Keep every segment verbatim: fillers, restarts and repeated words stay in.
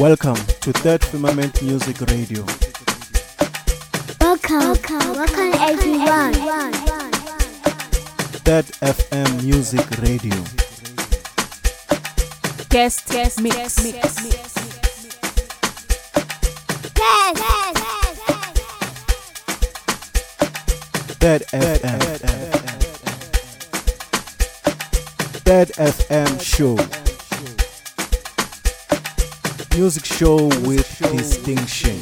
Welcome to third Firmament Music Radio. Welcome, welcome, welcome everyone. third F M Music Radio. Guest, guest, mix, mix, mix. third F M. third F M show. Music show with distinction.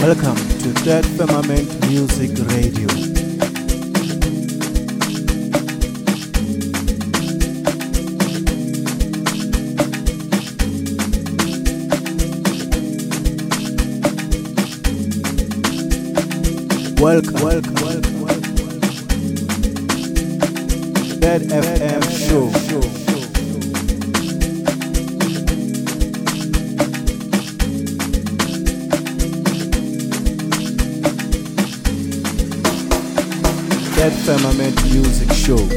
Welcome to third Firmament Music Radio. Welcome, welcome, welcome, welcome. third F M show. third Firmament Music Show.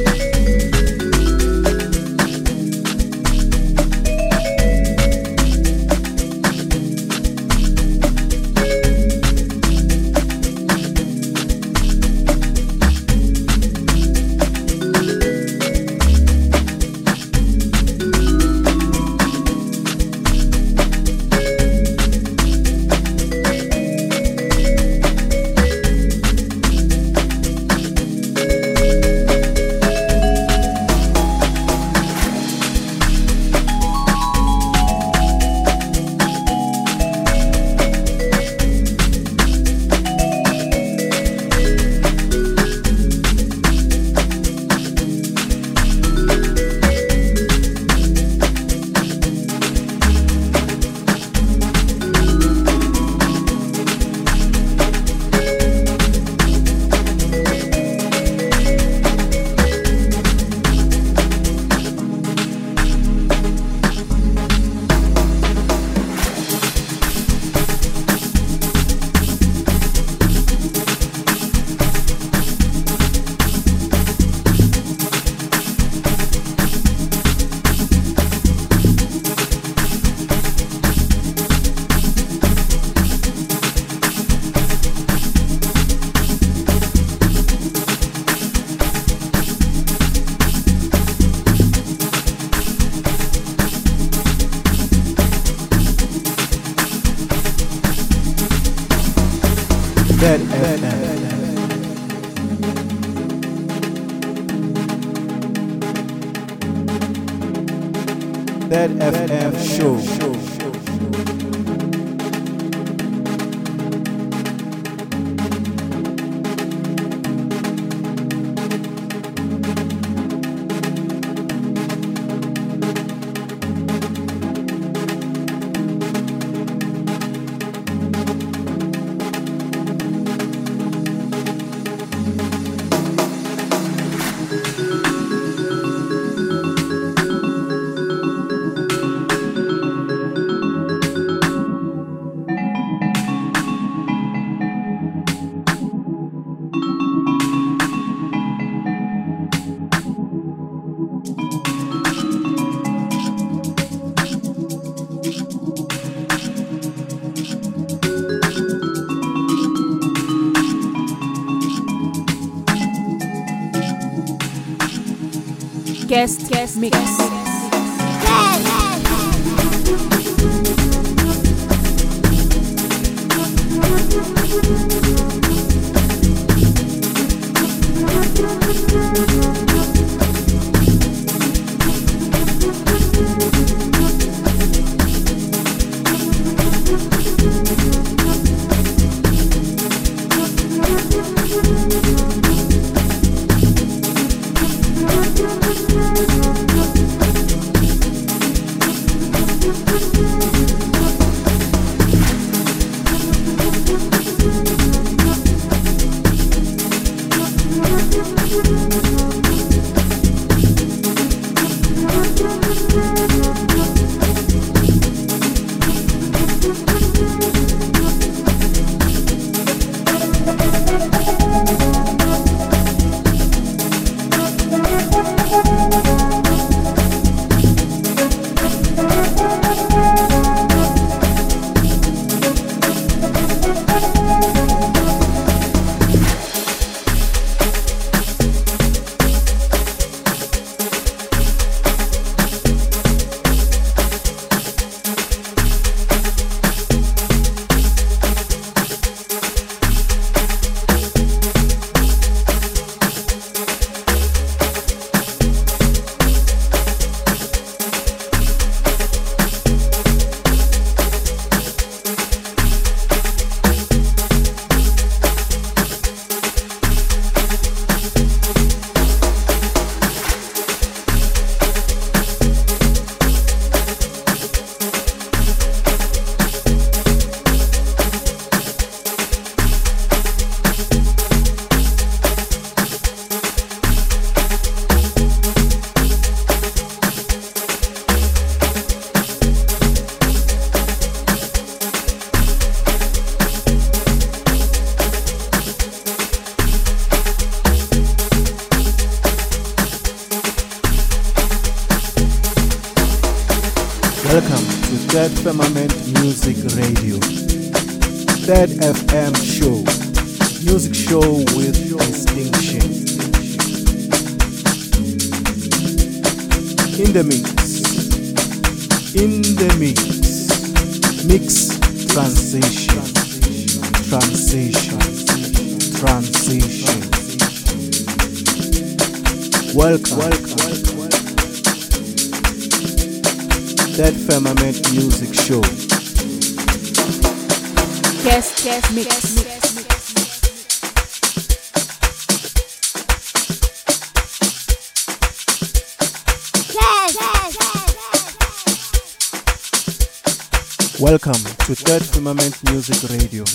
Guest, guest, mix. We'll be right back. Welcome to third Firmament Music Radio, third F M show, music show with distinction. In the mix, in the mix, mix transition, transition, transition. Welcome. Welcome. That Firmament Music Show. Guest, guest, mix, mix. Welcome to third Firmament Music Radio.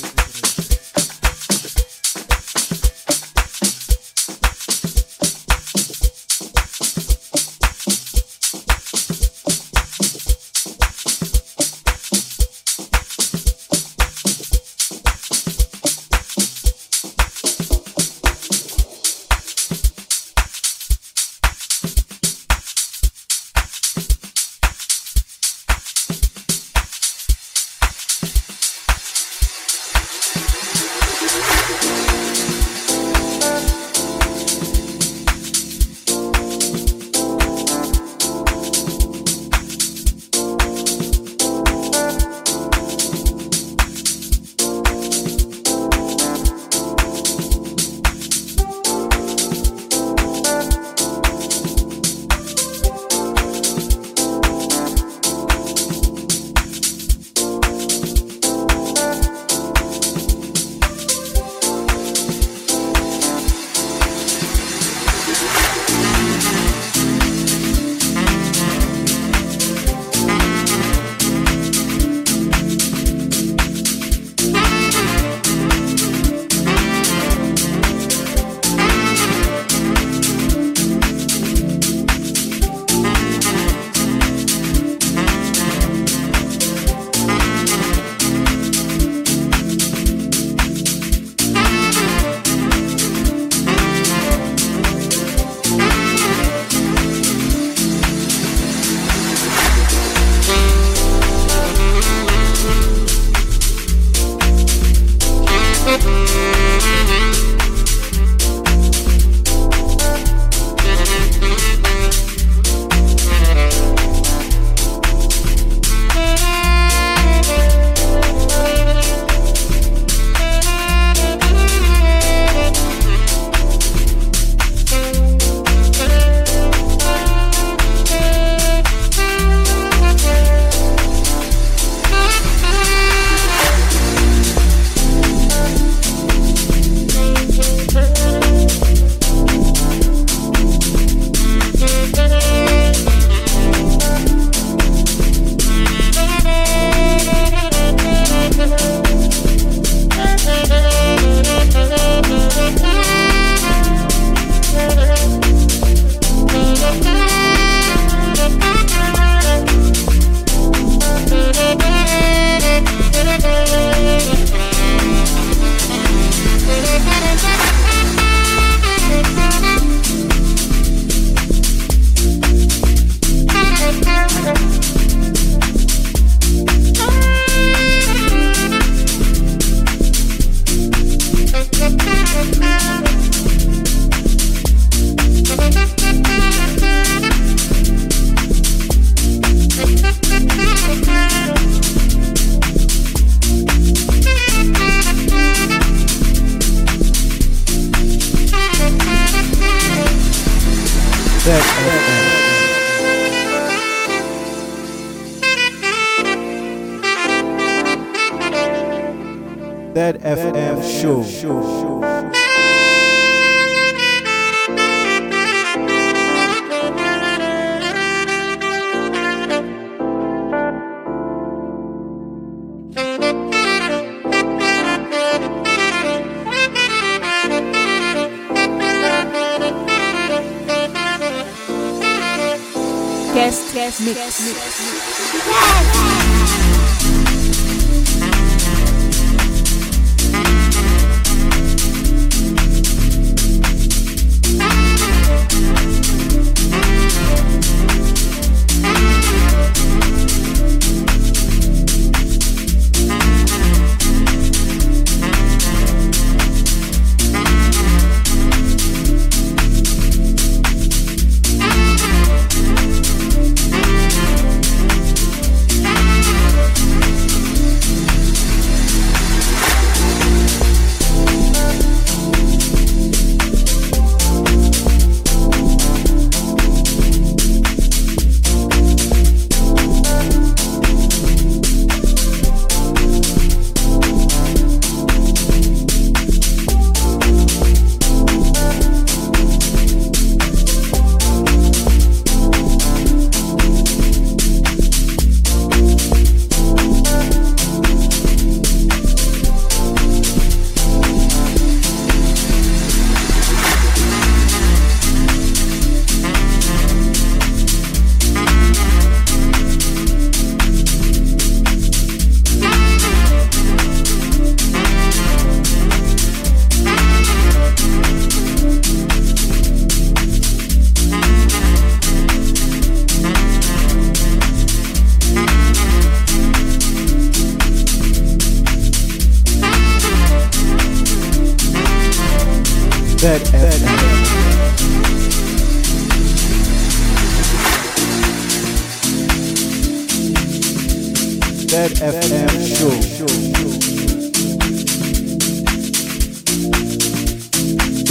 Third F M Show.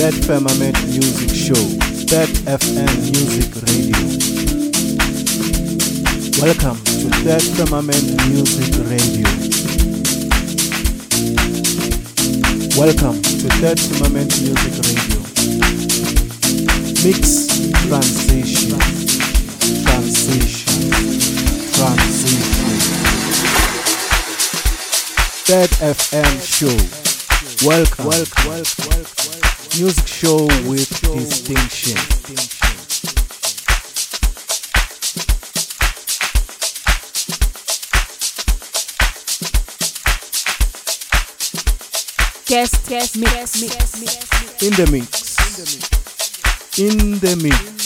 Third Firmament Music Show. Third F M Music Radio. Welcome to Third Firmament Music Radio. Welcome to Third Firmament Music Radio. Mix transition. Transition. Transition. Third F M Show. Welcome. Music show with distinction. Guest, guest, mix, mix, mix. In the mix. In the mix.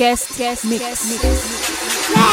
Yes, yes. Guest, guest, mix, mix, mix. Yeah.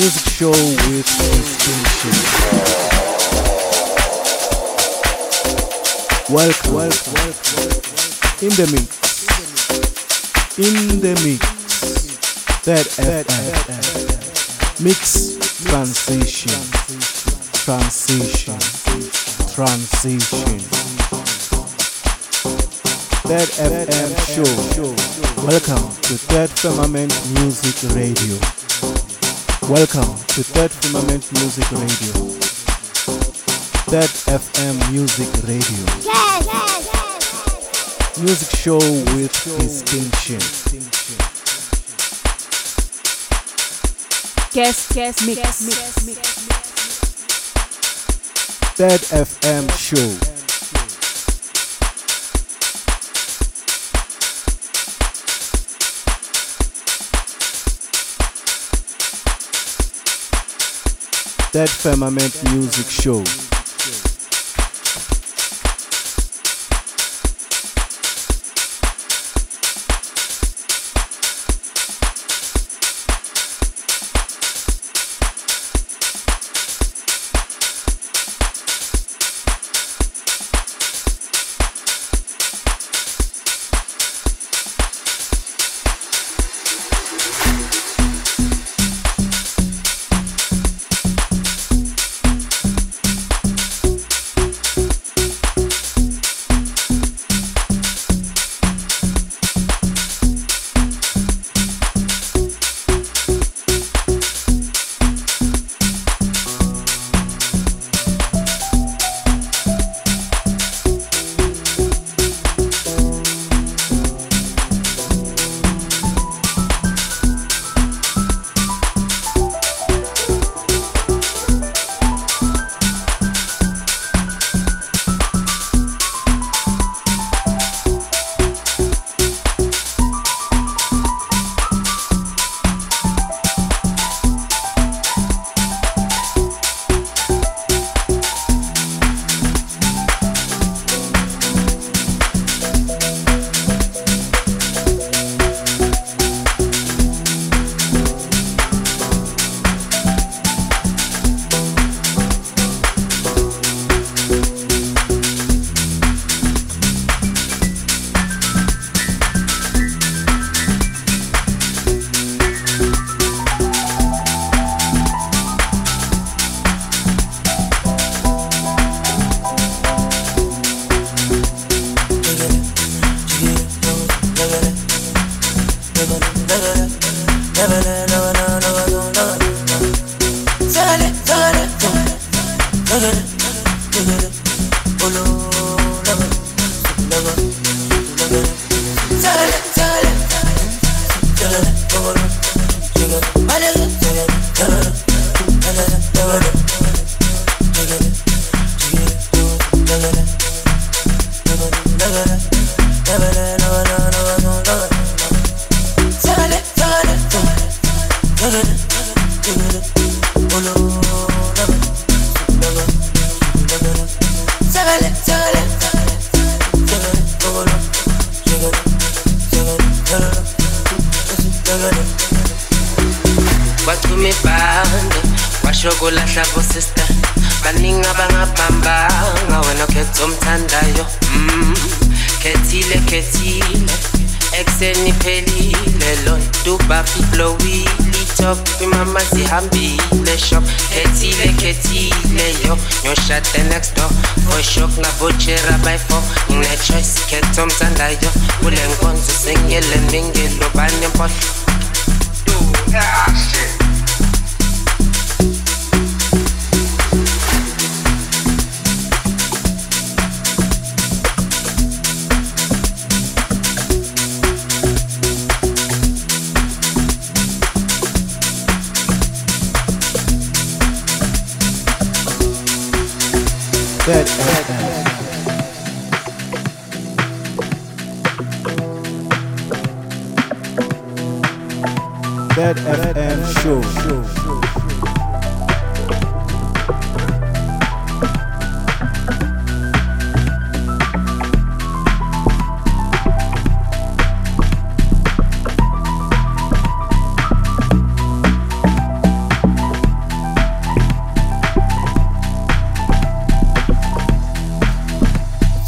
music show with distinction. Welcome, welcome, welcome. In the mix, in the mix, that F M, mix transition, transition, transition. That F M show. Welcome to third Firmament Music Radio. Welcome to third Firmament Music Radio. third F M Music Radio. Yes, yes, yes. Music show with distinction. Guest, guest mix. third F M show. third Firmament Music Show.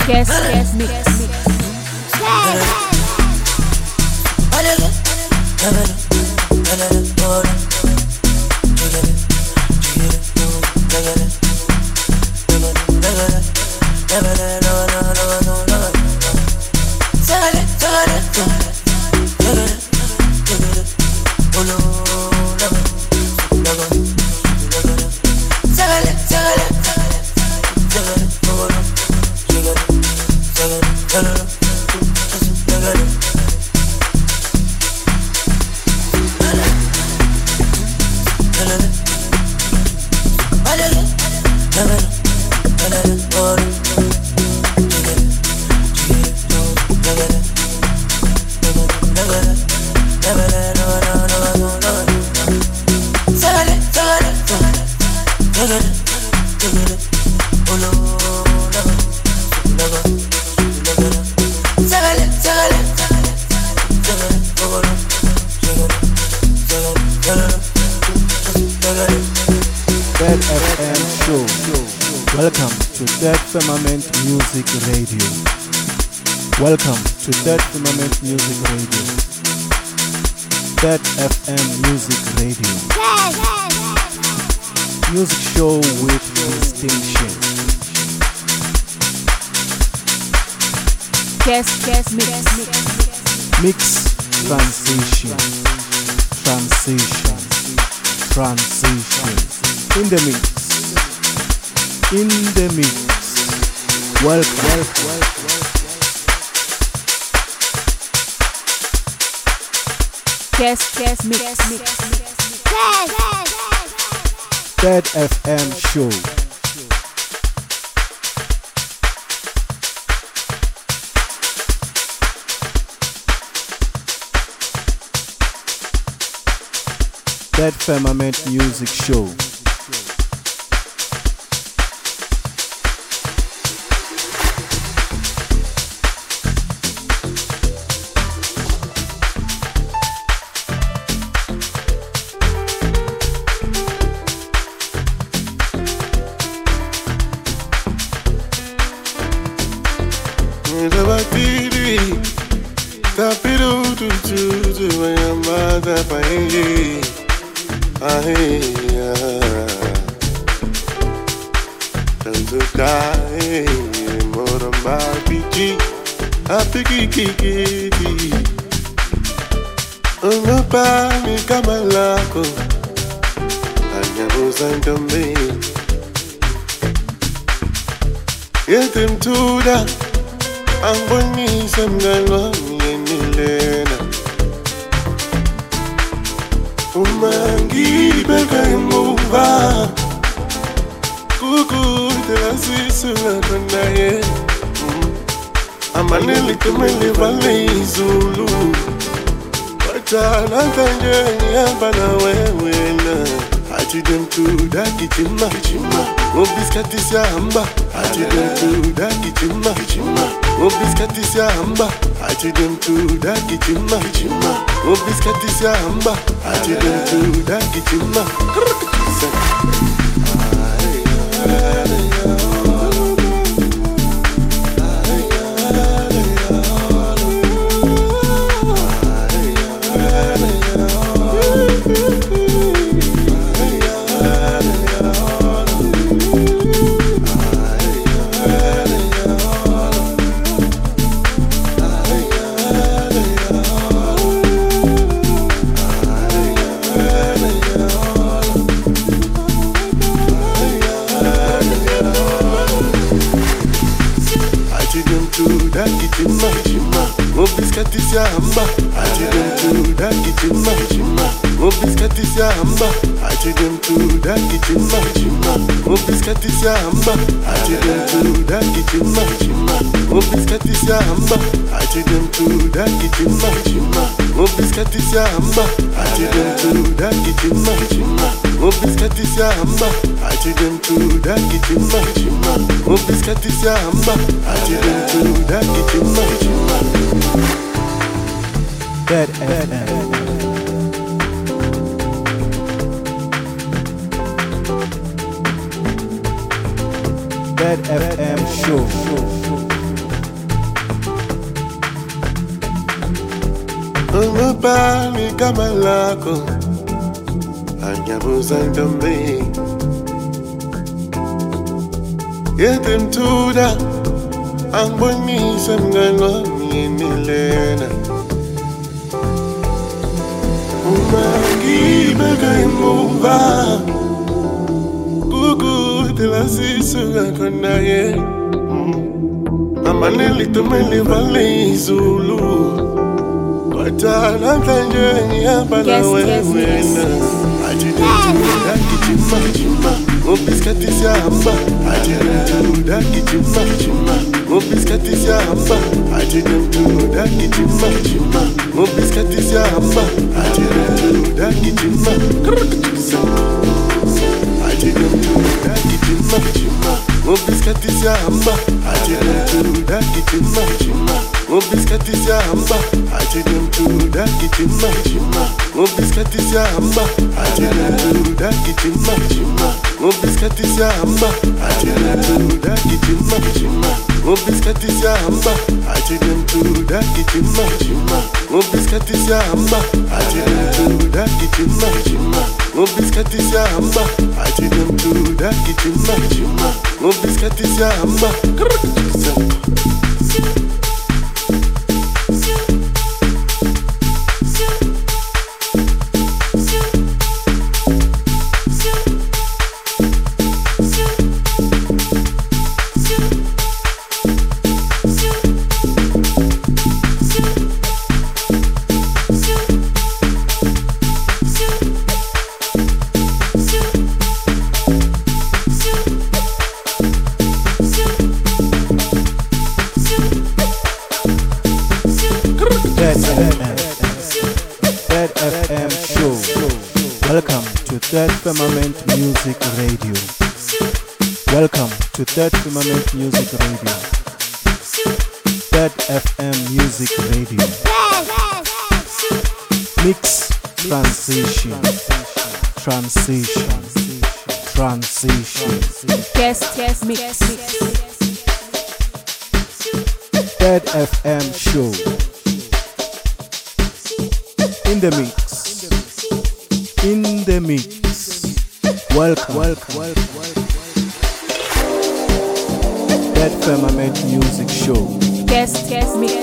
Guess, guess, mix. Welcome to third Firmament Music Radio. Welcome to third Firmament Music Radio. third F M Music Radio. Music show with distinction. Guest, guest, mix, mix. Mix, transition, transition, transition. In the mix. In the mix. Welcome, welcome, welcome. Guest, guest, mix, mix. Third F M show. Third Firmament Music Show. Yamba, I didn't do that, did you not? That F M show. Umupami kama lako anyabuza ndombe yete mtuda angbonisa mngano myenilena umangibeka imuva kukutila sisuga kona ye amaneli tumeli vale izulu Watana tanjeni hapa na wewe na Ajidituda kijima kijima Mbiskati siya hapa Ajidituda kijima kijima Mbiskati siya hapa Ajidituda kijima kijima Mbiskati siya hapa Ajidituda kijima Ajidituda kijima kijima Mbiskati siya hapa Ajidituda kijima kijima Mbiskati is your hamba. I did him to that kitchen machima. Mbiskati is your hamba. I did him to that kitchen machima. Mbiskati is your hamba. I did him to that kitchen machima. Mbiskati is your hamba. I did him to that kitchen machima. Mbiskati is your hamba. I did him to that kitchen machima. Mbiskati is your hamba. I did him to that kitchen machima. Mbiskati is your hamba. Firmament Music Radio. Welcome to third Firmament Music Radio. third F M Music Radio. Mix transition. Transition. Transition. Guest guest mix. third F M show. In the mix. In the mix. Welcome, welcome, welcome, welcome. That Firmament Music Show. Guest, guest mix.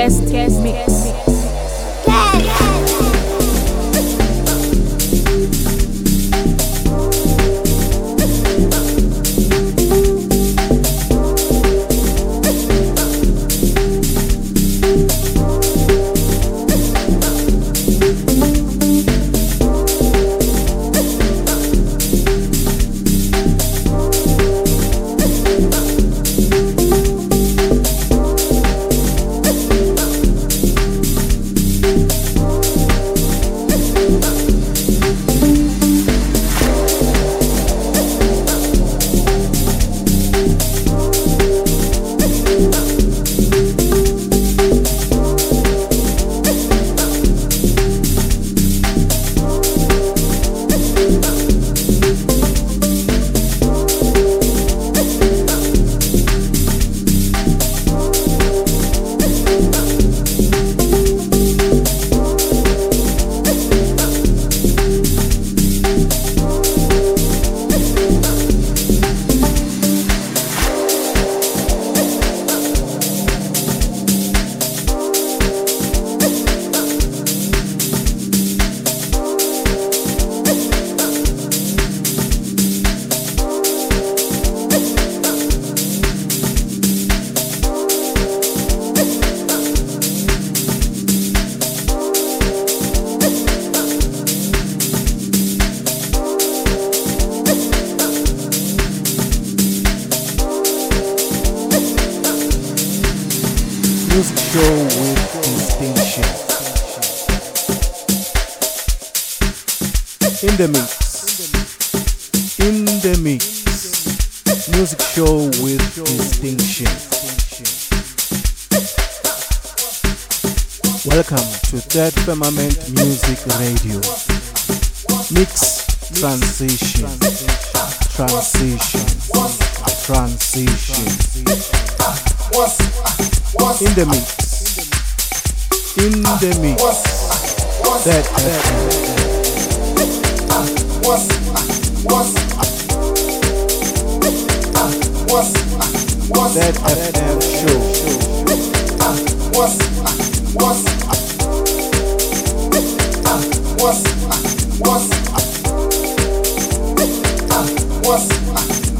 guest, guest mix. third Firmament Music Radio. Mix transition, transition, transition. In the mix, in the mix. That F M. That F M show. What's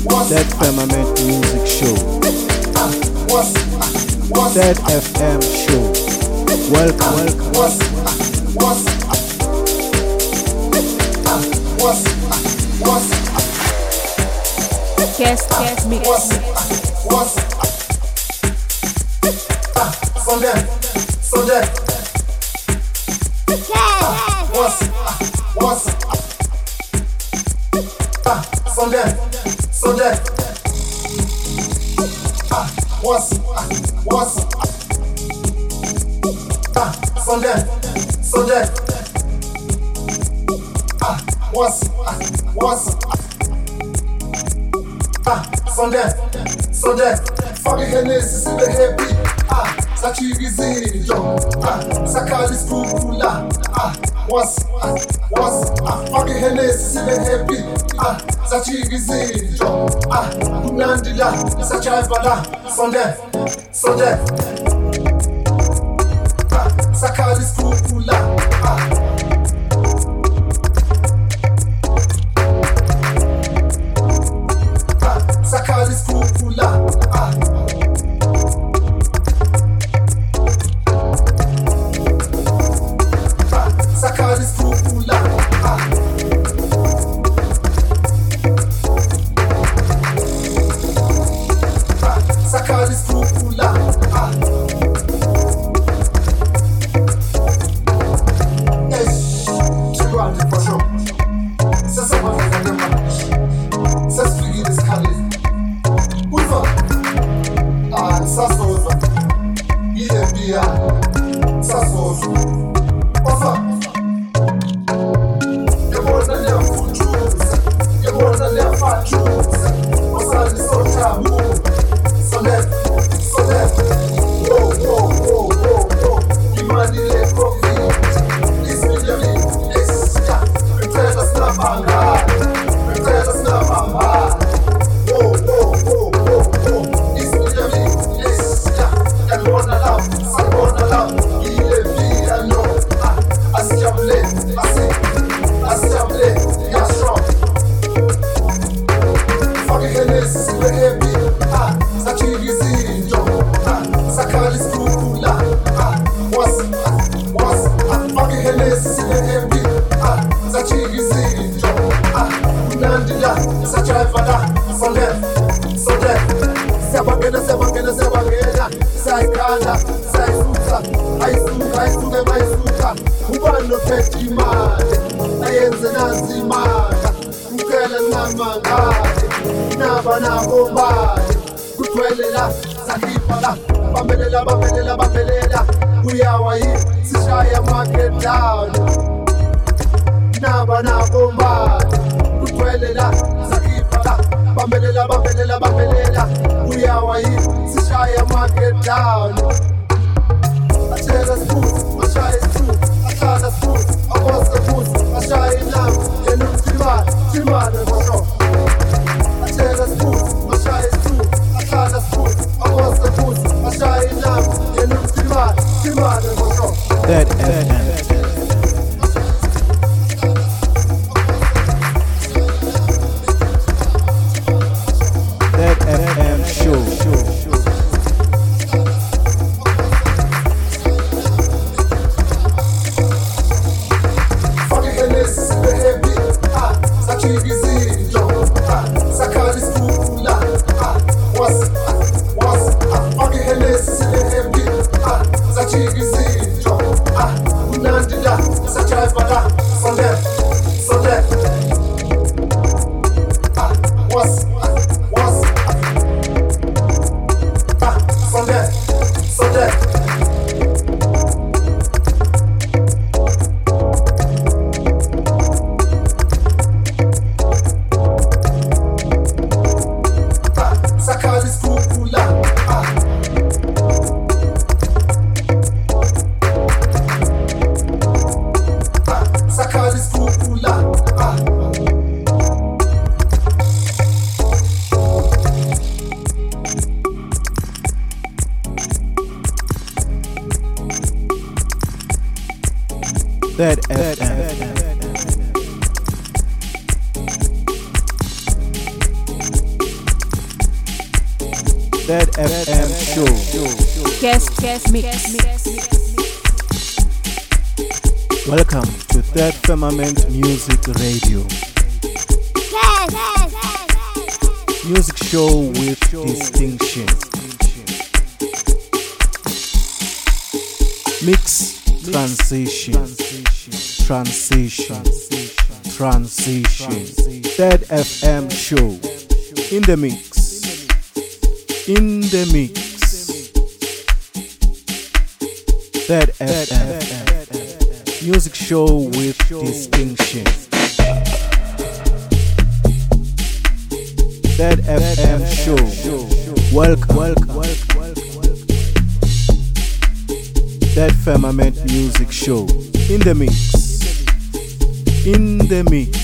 what's that Firmament Music Show? That F M show. Welcome. Welcome. Yes, yes, me. So then, so then. What's what's ah so dead so dead ah what's what's ah so dead so dead ah what's what's ah so dead so dead fucking Hennessy in the heavy ah sachivizinjo ah sakali skula ah What's ah, what's ah, fucking Hennessy, sibe happy, ah, sachi vizi, ah, kunandila, sacha bala, sonde, sonde, ah, sakali skukula, ah. Whoa, whoa, whoa, whoa, it's me, Jimmy, yes, yeah, and wanna love, I wanna love. dia, sacha fada, sole, sole. Se bagena, se bagena, se bagena, sai kala, sai suka, ai suka, ai suka, ai suka. Ubano peki mali, ayenze nazimala, ukela namangale, na bana bombale, kutwelela, salipala, bamelela, bamelela, bamelela. Uyawayi, sishaya market down. Nabana bomba, kutwelela, zakipata, bamelela, bamelela, bamelela. Uyawayi, sishaya market down. Achela spoons, mashaya spoons, achela spoons, akwasa spoons, mashaya lam, enum tima, tima na zoro. Achela spoons, mashaya spoons, achela spoons, akwasa spoons, mashaya lam, enum tima, tima na zoro. Third Firmament. Firmament Music Radio, music show with distinction. Mix transition, transition, transition. Third F M show in the mix, in the mix. Third F M. Music show with distinction. Third F M show. Welcome, welcome. Third Firmament Music show. In the mix. In the mix.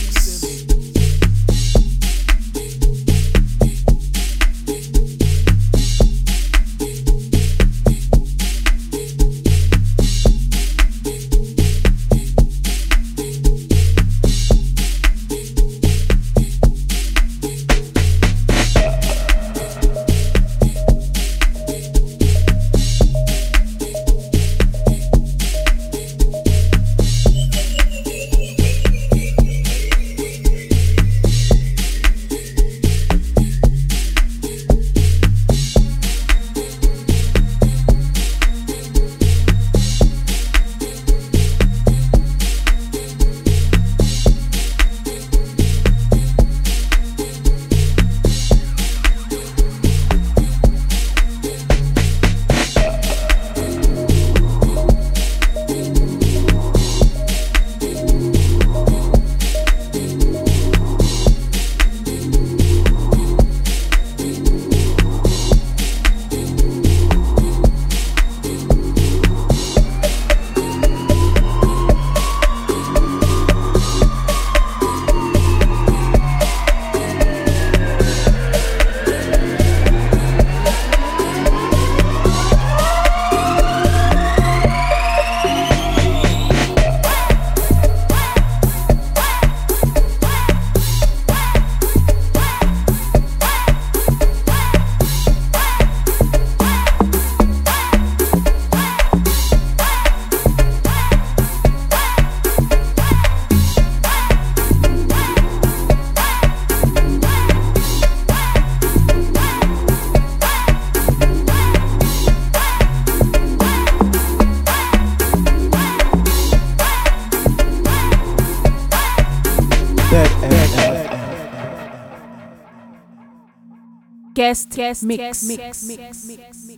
guest guest mix mix mix mix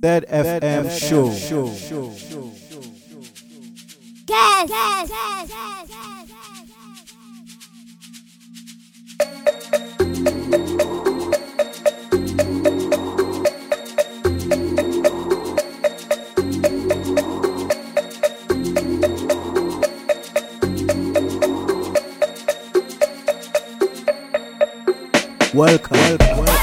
that F M show guest. Welcome, welcome, welcome.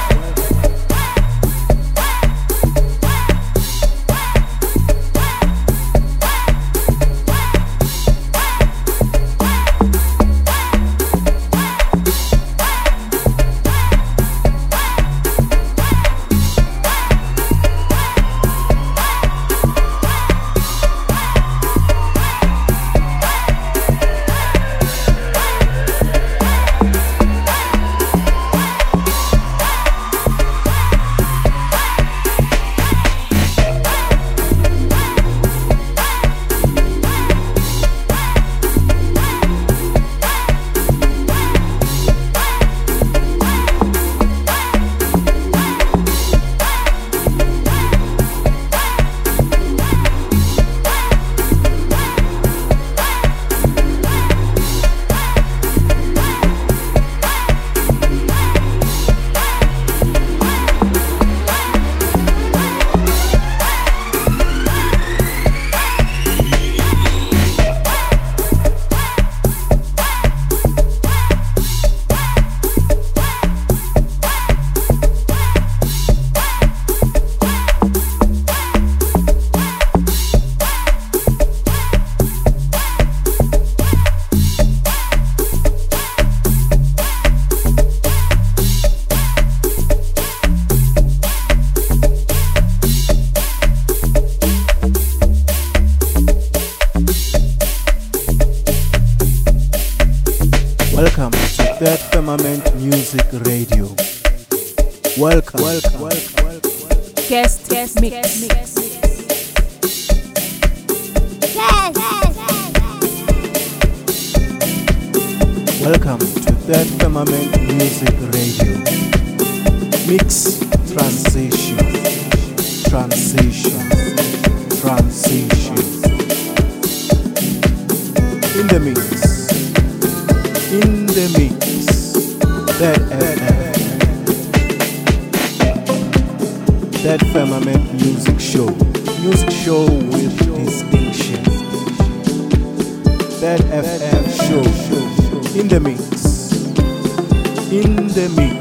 Welcome to third Firmament Music Radio. Welcome, welcome, welcome, welcome. Guest, guest mix, mix, mix. Yes, yes, yes. Welcome to third Firmament Music Radio. Mix transition, transition, transition. In the mix. In the mix, that F M, that Firmament Music Show, music show with distinction. That F M show, in the mix, in the mix.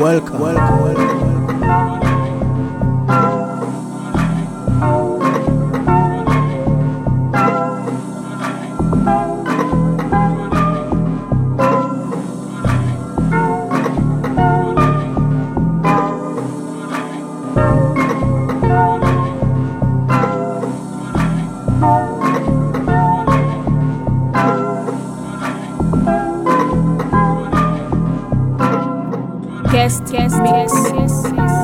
Welcome, welcome, welcome. Guest, guest, guest, guest, guest.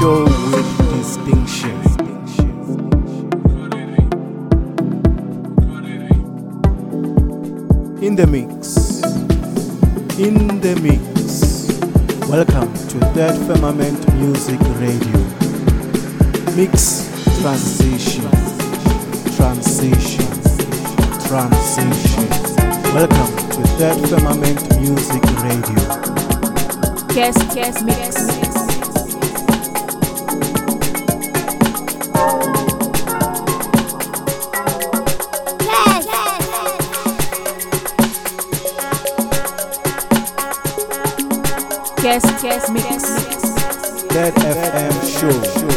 Show with distinction. In the mix, in the mix. Welcome to third Firmament Music Radio. Mix transition, transition, transition. Welcome to third Firmament Music Radio. Yes, yes, mix. Yes, yes, mix. That F M show. That F M.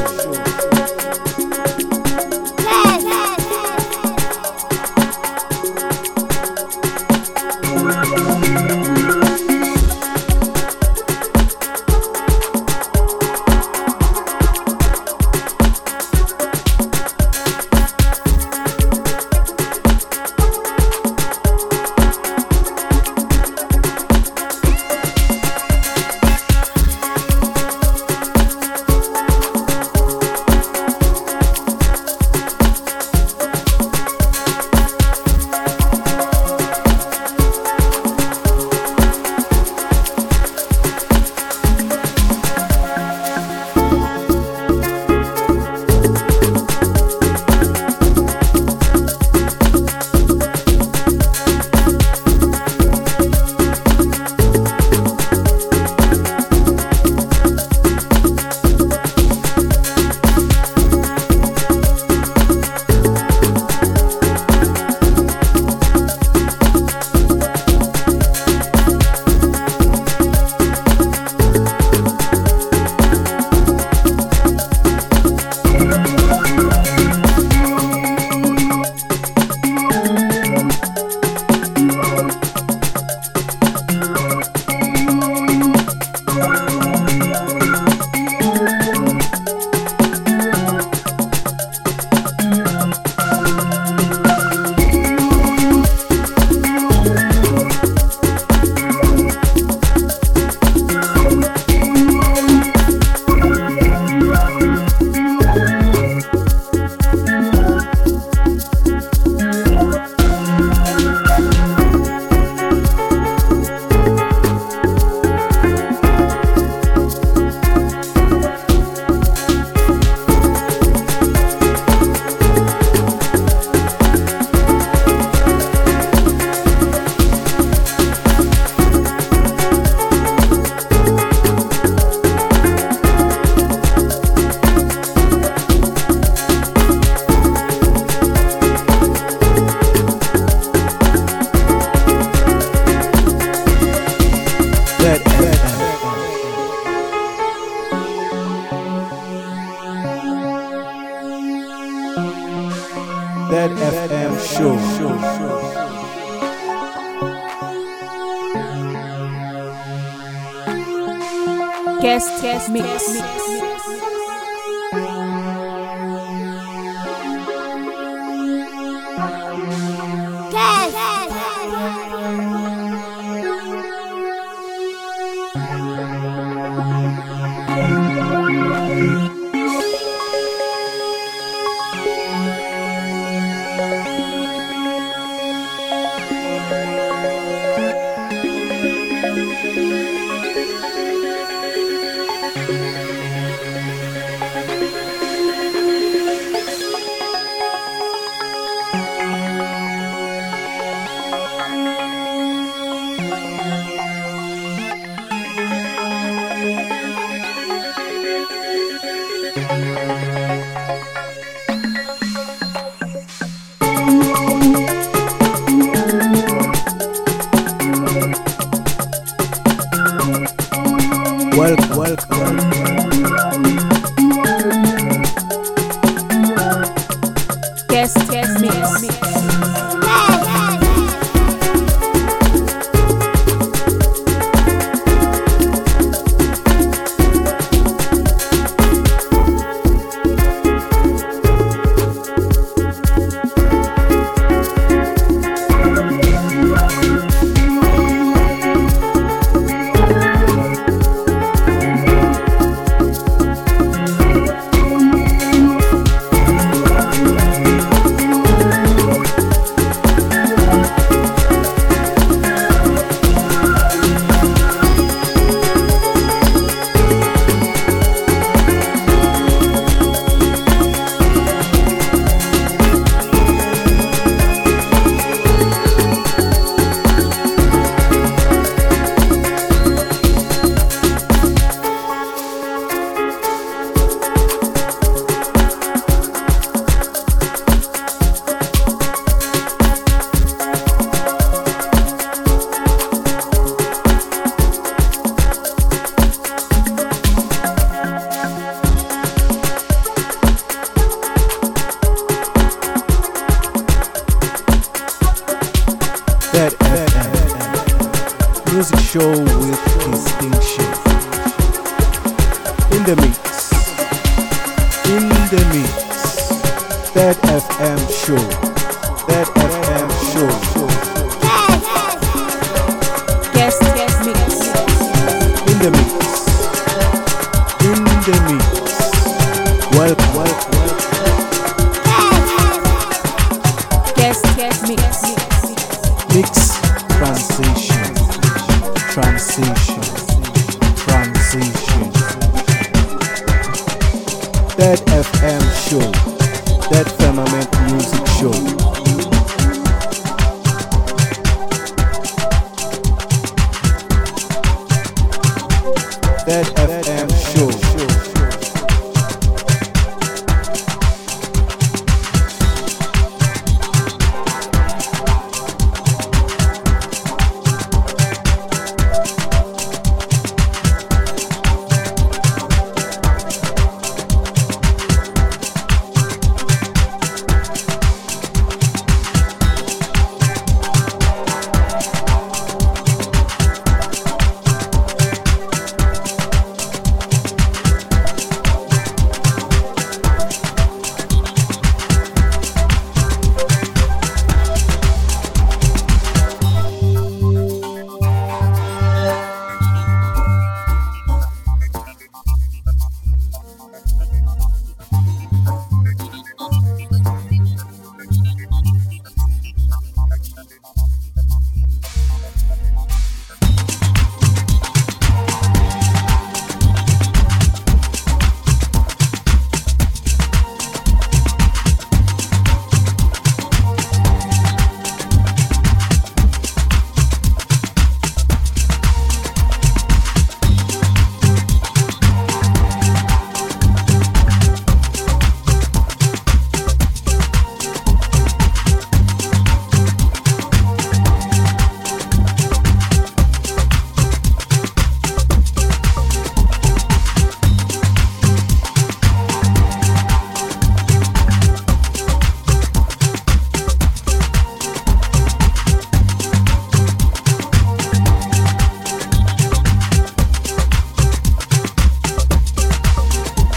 guest guest mix. mix.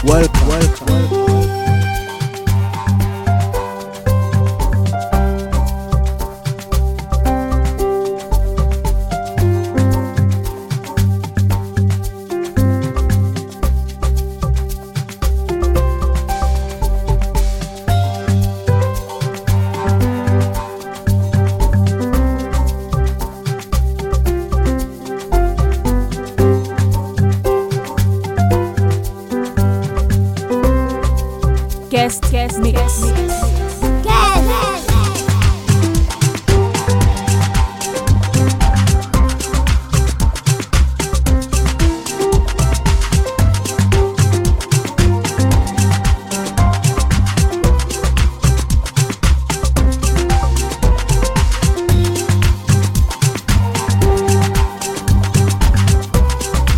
Welcome, welcome. Guest, guest, mix. Guest, mix.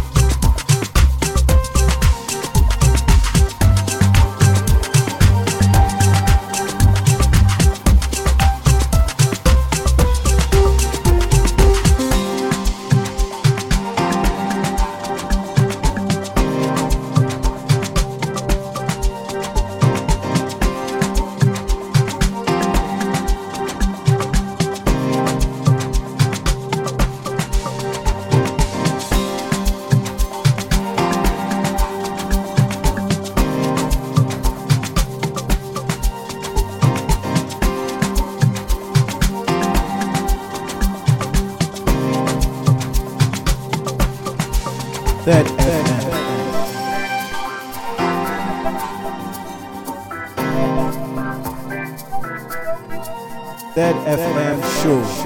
Guest. Third Firmament. Third Firmament show. show.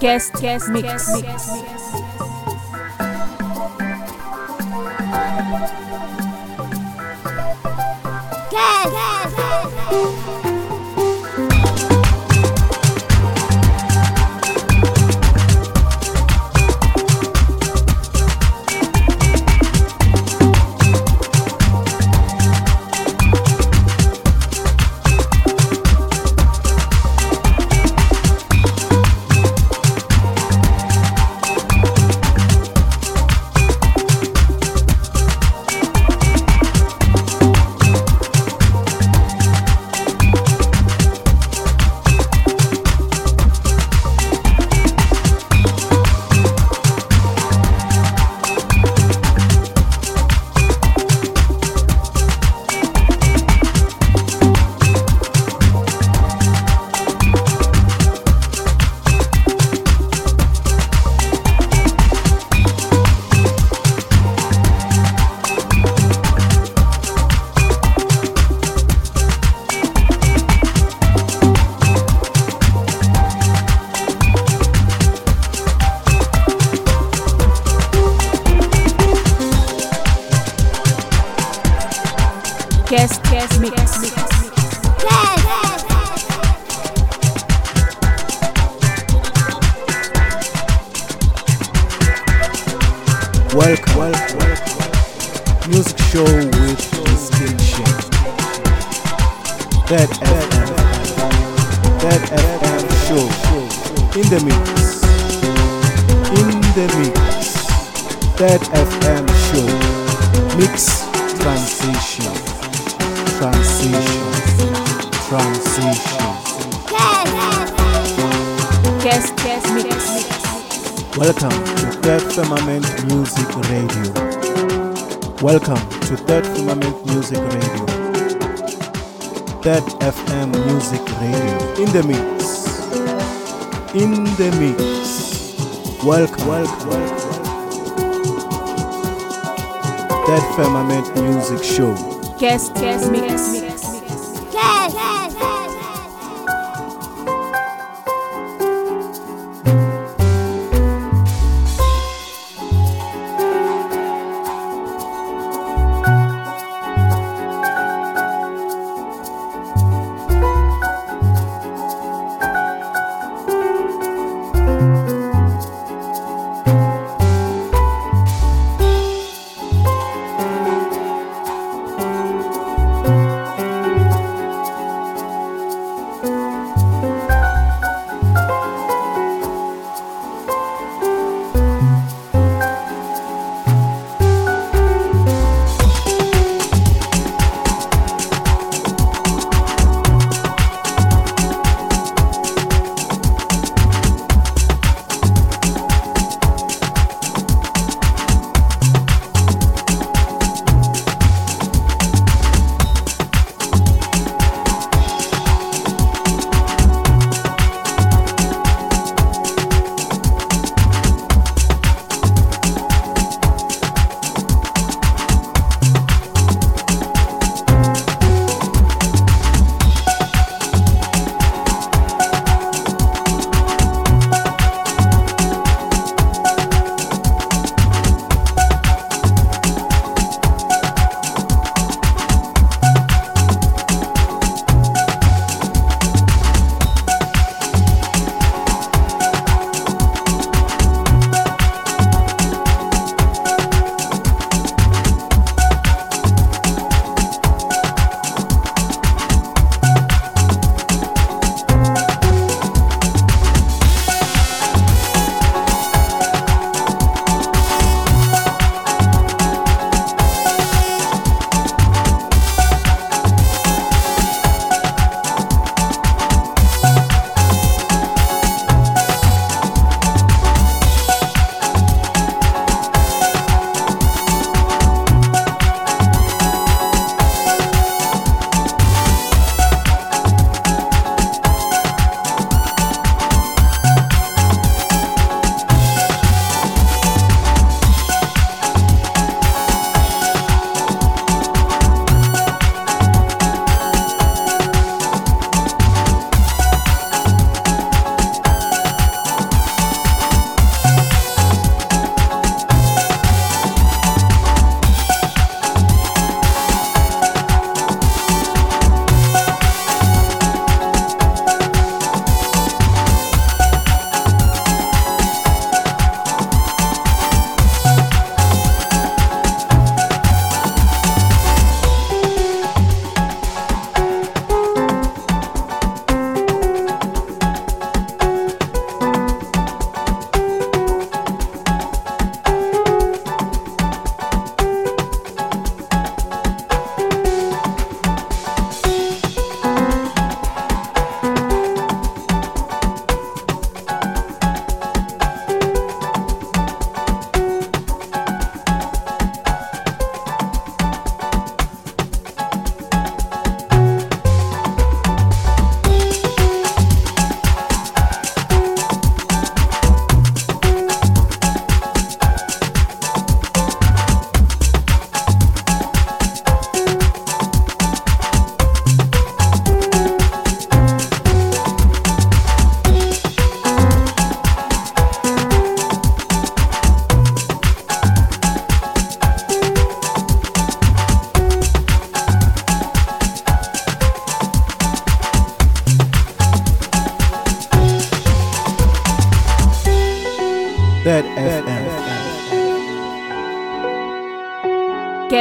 Guest, guest mix. Guest, mix. mix. Yes, yes, yes, yes. Guest, guest mix. Guest, mix. Guest, guest. Welcome, welcome, welcome. Music show with distinction. That F M, that F M show. In the mix, in the mix. That F M show. Mix transition. Transition, transition. Guest, guest mix. Welcome to third Firmament Music Radio. Welcome to third Firmament Music Radio. third F M Music Radio. In the mix. In the mix. Welcome, welcome, welcome. third Firmament Music Show. Guest, guest mix. Mix. Guest, guest. Thank you.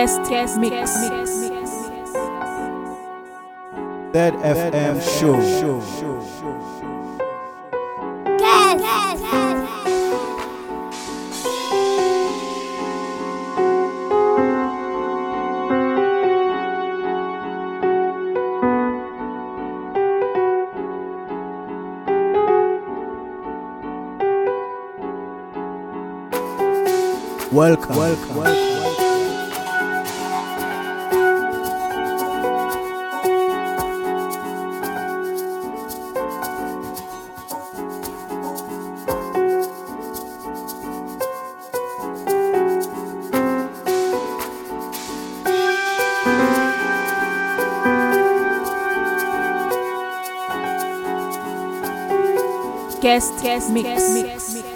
guest guest mix that F M show guest. Welcome, welcome, welcome. Guest, guest, mix, mix, mix.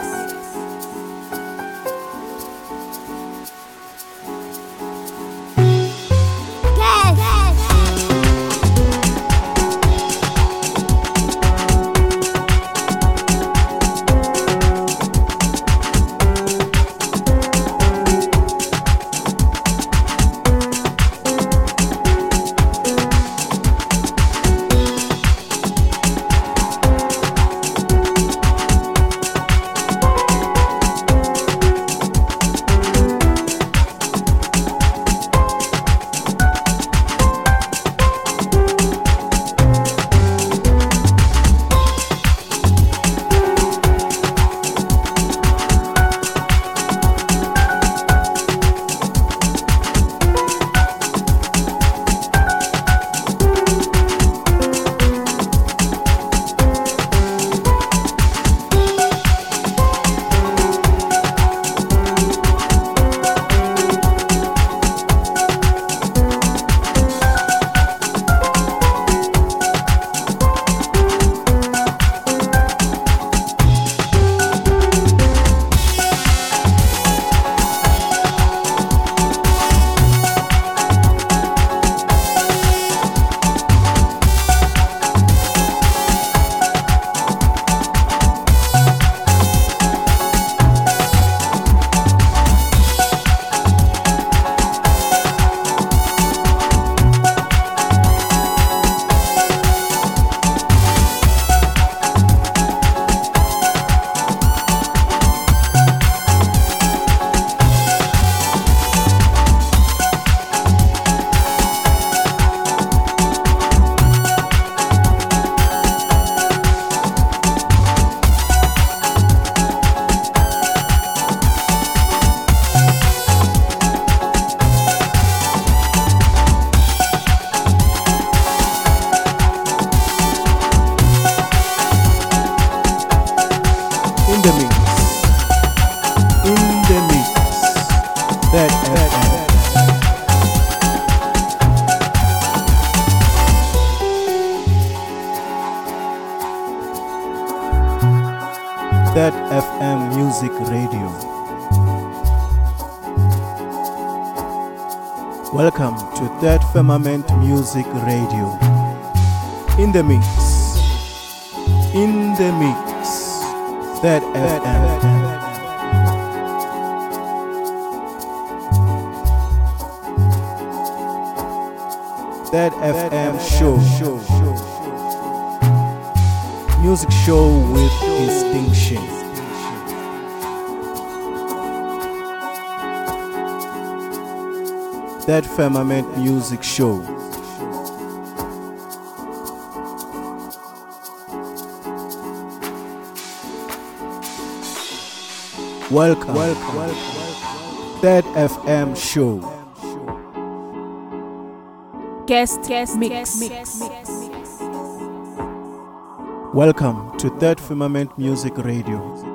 That F M Music Radio. Welcome to third Firmament Music Radio. In the mix, in the mix, that F M. That F M show. Music show with distinction. That Firmament Music show. Welcome, welcome, welcome. That F M show. Guest, guest, mix, mix, mix. Welcome to third Firmament Music Radio.